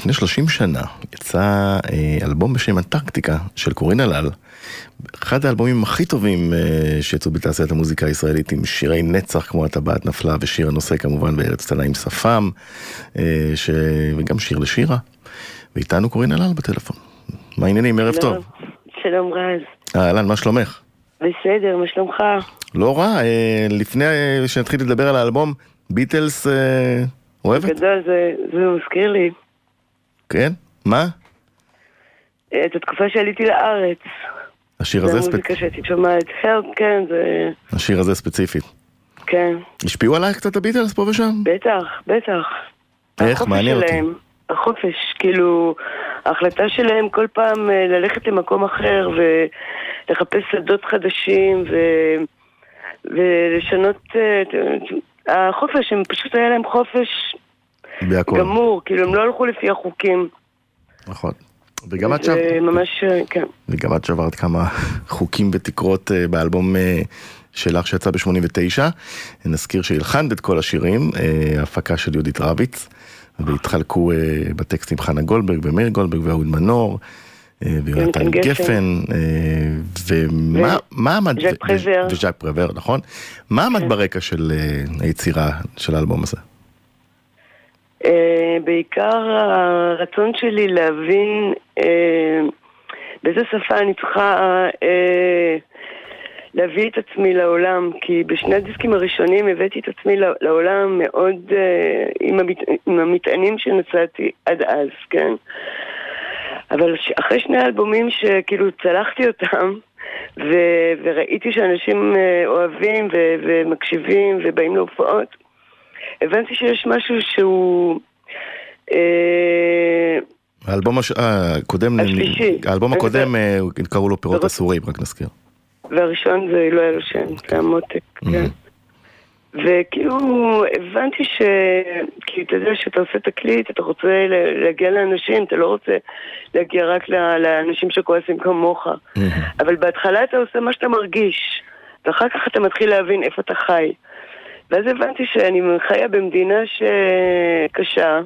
לפני 30 שנה יצא אלבום בשם אנטרקטיקה של קורין אלל, אחד האלבומים הכי טובים שיצאו בתעשיית המוזיקה הישראלית, עם שירי נצח כמו הטבעת נפלה ושיר הנושא כמובן בארץ קטנה עם שפם, וגם שיר לשירה. ואיתנו קורין אלל בטלפון. מה העניינים? ערב טוב. שלום רז. אהלן, מה שלומך? בסדר, מה שלומך? לא רע, לפני שנתחיל לדבר על האלבום, ביטלס אוהבת? גדול, זה מזכיר לי. כן? מה? את התקופה שעליתי לארץ. השיר הזה ספציפית. זה המוזיקה שתשמעת. כן, זה... השיר הזה ספציפית. כן. השפיעו עליי קצת הביטלס פה ושם? בטח, בטח. איך? מעניין אותי. החופש, כאילו, ההחלטה שלהם כל פעם ללכת למקום אחר ולחפש שדות חדשים ולשנות... החופש, הם פשוט היה להם חופש גמור, כאילו הם לא הלכו לפי החוקים. נכון. וגם את שברת כמה חוקים ותקרות באלבום שלך שיצא ב-89. נזכיר שהלחנת את כל השירים, הפקה של יהודית רביץ, והתחלקו בטקסט עם חנה גולברג ומאיר גולברג והוד מנור, ויונתן גפן, ומה עמד... וז'אק פרבר, נכון? מה עמד ברקע של היצירה של האלבום הזה? בעיקר הרצון שלי להבין באיזה שפה אני צריכה להביא את עצמי לעולם, כי בשני הדיסקים הראשונים הבאתי את עצמי לעולם מאוד עם המטענים שנצאתי עד אז, כן? אבל אחרי שני אלבומים שכאילו צלחתי אותם וראיתי שאנשים אוהבים ומקשיבים ובאים להופעות, הבנתי שיש משהו שהוא... האלבום הקודם... האלבום הקודם קראו לו פירות אסורים, רק נזכיר. והראשון זה לא היה לו שם, זה המותק. וכאילו הבנתי ש... כי אתה יודע שאתה עושה תקליט, אתה רוצה להגיע לאנשים, אתה לא רוצה להגיע רק לאנשים שכועסים כמוך. אבל בהתחלה אתה עושה מה שאתה מרגיש, ואחר כך אתה מתחיל להבין איפה אתה חי. ואז הבנתי שאני חיה במדינה שקשה,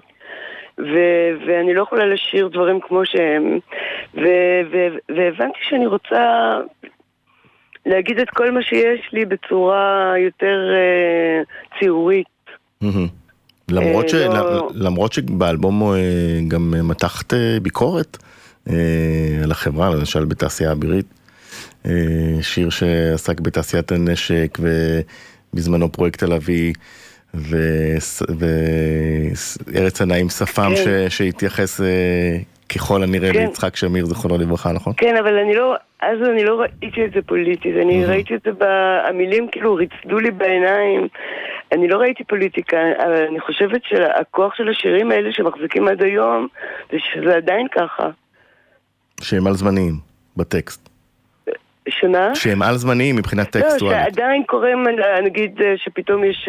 ואני לא יכולה לשיר דברים כמו שהם, והבנתי שאני רוצה... להגיד את כל מה שיש לי בצורה יותר ציורית. למרות שבאלבום גם מתחת ביקורת על החברה, למשל בתעשייה האבירית, שיר שעסק בתעשיית הנשק ובזמנו פרויקט תל אביב, וארץ הנעים שפם שהתייחס... ככל הנראה ליצחק שמיר, זכרונו לברכה, נכון? כן, אבל אז אני לא ראיתי את זה פוליטית, אני ראיתי את זה, המילים כאילו ריצדו לי בעיניים, אני לא ראיתי פוליטיקה, אבל אני חושבת שהכוח של השירים האלה שמחזיקים עד היום, זה שזה עדיין ככה. שהם על זמניים, בטקסט. שמה? שהם על זמניים מבחינת טקסטואלית. לא, שעדיין קוראים, נגיד, שפתאום יש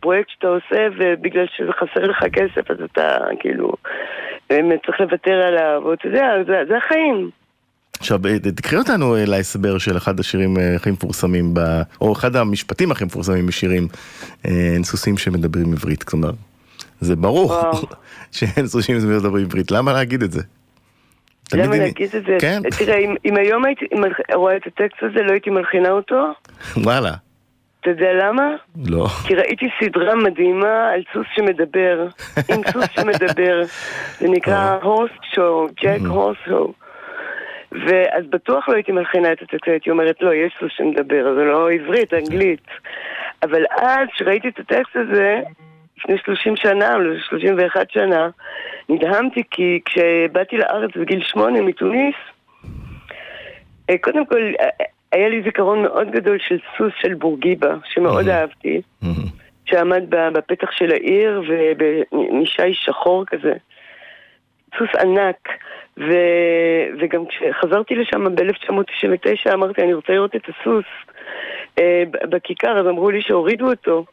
פרויקט שאתה עושה, ובגלל שזה חסר לך כסף, אז אתה כאילו... צריך לוותר עליו, ואתה יודע, זה החיים. עכשיו, תקריא אותנו להסבר של אחד השירים הכי מפורסמים, או אחד המשפטים הכי מפורסמים בשירים, אין סוסים שמדברים עברית, כלומר, זה ברור שאין סוסים שמדברים עברית, למה להגיד את זה? למה להגיד את זה? תראה, אם היום הייתי רואה את הטקסט הזה, לא הייתי מלחינה אותו? וואלה. אתה יודע למה? לא. כי ראיתי סדרה מדהימה על סוס שמדבר. עם סוס שמדבר. זה נקרא הורס שואו, ג'ק הורס שואו. ואז בטוח לא הייתי מלחינה את הטקסט, הייתי אומרת, לא, יש סוס שמדבר, זה לא עברית, אנגלית. אבל אז שראיתי את הטקסט הזה, לפני 30 שנה, 31 שנה, נדהמתי כי כשבאתי לארץ בגיל 8 מתוניס, קודם כל... היה לי זיכרון מאוד גדול של סוס של בורגיבה, שמאוד אהבתי, שעמד בפתח של העיר, ובנישי שחור כזה. סוס ענק. וגם כשחזרתי לשם ב-1999, אמרתי, אני רוצה לראות את הסוס בכיכר, אז אמרו לי שהורידו אותו.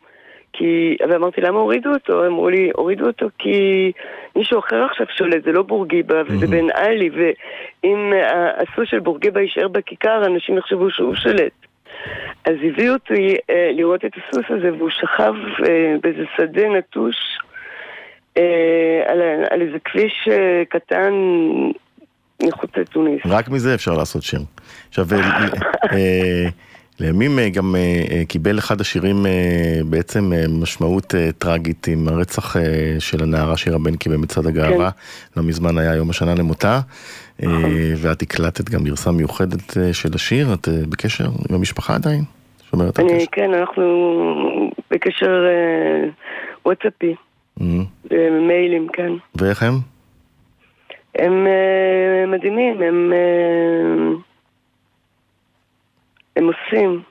ואמרתי, למה הורידו אותו? אמרו לי, הורידו אותו כי מישהו אחר עכשיו שולט, זה לא בורגיבה, וזה בן אלי, ואם הסוס של בורגיבה יישאר בכיכר, אנשים יחשבו שהוא שולט. אז הביאו אותי לראות את הסוס הזה, והוא שכב באיזה שדה נטוש, על איזה כביש קטן מחוץ לתוניס. רק מזה אפשר לעשות שיר. עכשיו, לימים גם קיבל אחד השירים בעצם משמעות טרגית עם הרצח של הנערה שירה בנקי במצעד הגאווה. לא מזמן היה יום השנה למותה, ואת הקלטת גם גרסה מיוחדת של השיר. את בקשר עם המשפחה עדיין? כן, אנחנו בקשר וואטסאפי ומיילים, כן. ואיך הם? הם מדהימים, הם עושים,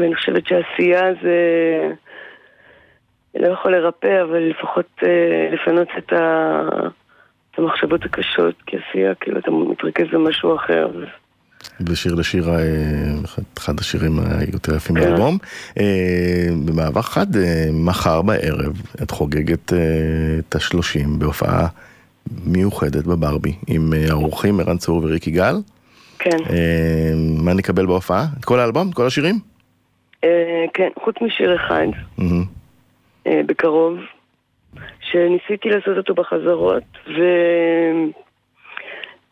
ואני חושבת שהעשייה זה לא יכול לרפא, אבל לפחות לפנות את המחשבות הקשות, כי עשייה, כאילו אתה מתרכז במשהו אחר. בשיר לשיר, אחד השירים היותר יפים באלבום. במעבר חד, מחר בערב את חוגגת את ה-30 בהופעה מיוחדת בברבי, עם האורחים ערן צור וריקי גל. כן. מה נקבל בהופעה? את כל האלבום? את כל השירים? כן, חוץ משיר אחד. בקרוב. שניסיתי לעשות אותו בחזרות,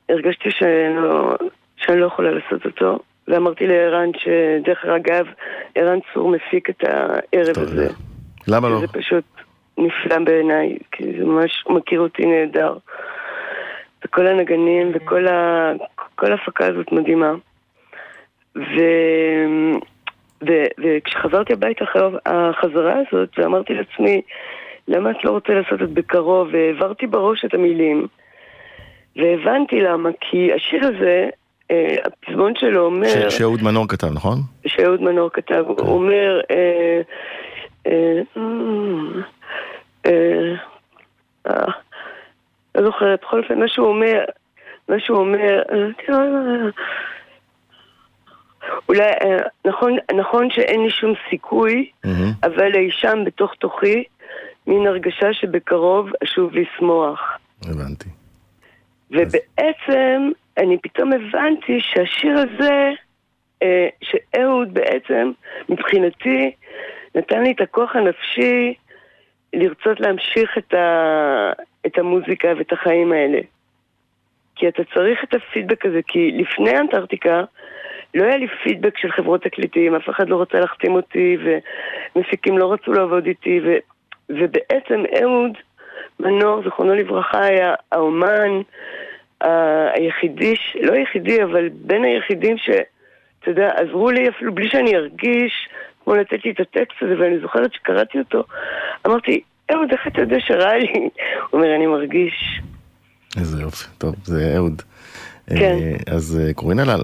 והרגשתי שאני לא יכולה לעשות אותו. ואמרתי לערן שדרך אגב, ערן צור מפיק את הערב הזה. למה לא? זה פשוט נפלא בעיניי, כי זה ממש, הוא מכיר אותי נהדר. וכל הנגנים וכל כל ההפקה הזאת מדהימה. וכשחזרתי הבית אחרי החזרה הזאת, ואמרתי לעצמי, למה את לא רוצה לעשות את בקרוב? והעברתי בראש את המילים. והבנתי למה, כי השיר הזה, הפזמון שלו אומר... שאהוד מנור כתב, נכון? שאהוד מנור כתב, הוא אומר... לא זוכרת, בכל אופן, מה שהוא אומר... מה שהוא אומר, אולי, נכון שאין לי שום סיכוי, אבל אי שם בתוך תוכי, מן הרגשה שבקרוב אשוב לשמוח. הבנתי. ובעצם, אני פתאום הבנתי שהשיר הזה, שאהוד בעצם, מבחינתי, נתן לי את הכוח הנפשי, לרצות להמשיך את המוזיקה ואת החיים האלה. כי אתה צריך את הפידבק הזה, כי לפני אנטארקטיקה לא היה לי פידבק של חברות תקליטים, אף אחד לא רצה להחתים אותי, ומפיקים לא רצו לעבוד איתי, ובעצם אהוד מנור, זכרונו לברכה, היה האומן היחידי, לא היחידי, אבל בין היחידים שאתה יודע, עזרו לי אפילו בלי שאני ארגיש, כמו לתת לי את הטקסט הזה, ואני זוכרת שקראתי אותו, אמרתי, אהוד, איך אתה יודע שראה לי? הוא אומר, אני מרגיש... איזה יופי, טוב, זה אהוד. כן. אז קורין אלאל,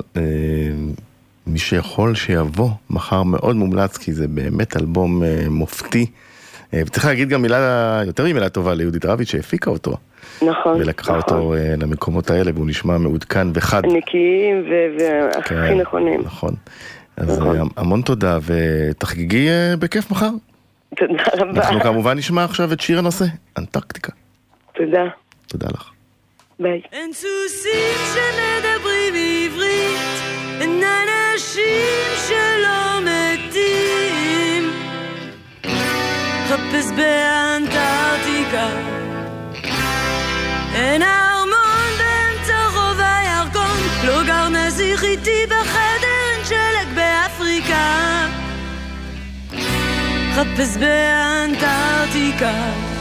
מי שיכול שיבוא מחר מאוד מומלץ, כי זה באמת אלבום מופתי. וצריך להגיד גם מילה, יותר מילה טובה ליהודית רביץ שהפיקה אותו. נכון. ולקחה אותו למקומות האלה, והוא נשמע מעודכן וחד. נקיים והכי נכונים. נכון. אז המון תודה, ותחגיגי בכיף מחר. תודה רבה. אנחנו כמובן נשמע עכשיו את שיר הנושא, אנטרקטיקה. תודה. תודה לך. אין סוסים שמדברים עברית, אין אנשים שלא מתים. חפש באנטרקטיקה, אין ארמון באמצע רובע הירקון, לא גר נזיך איתי בחדר, אין שלג באפריקה. חפש באנטרקטיקה.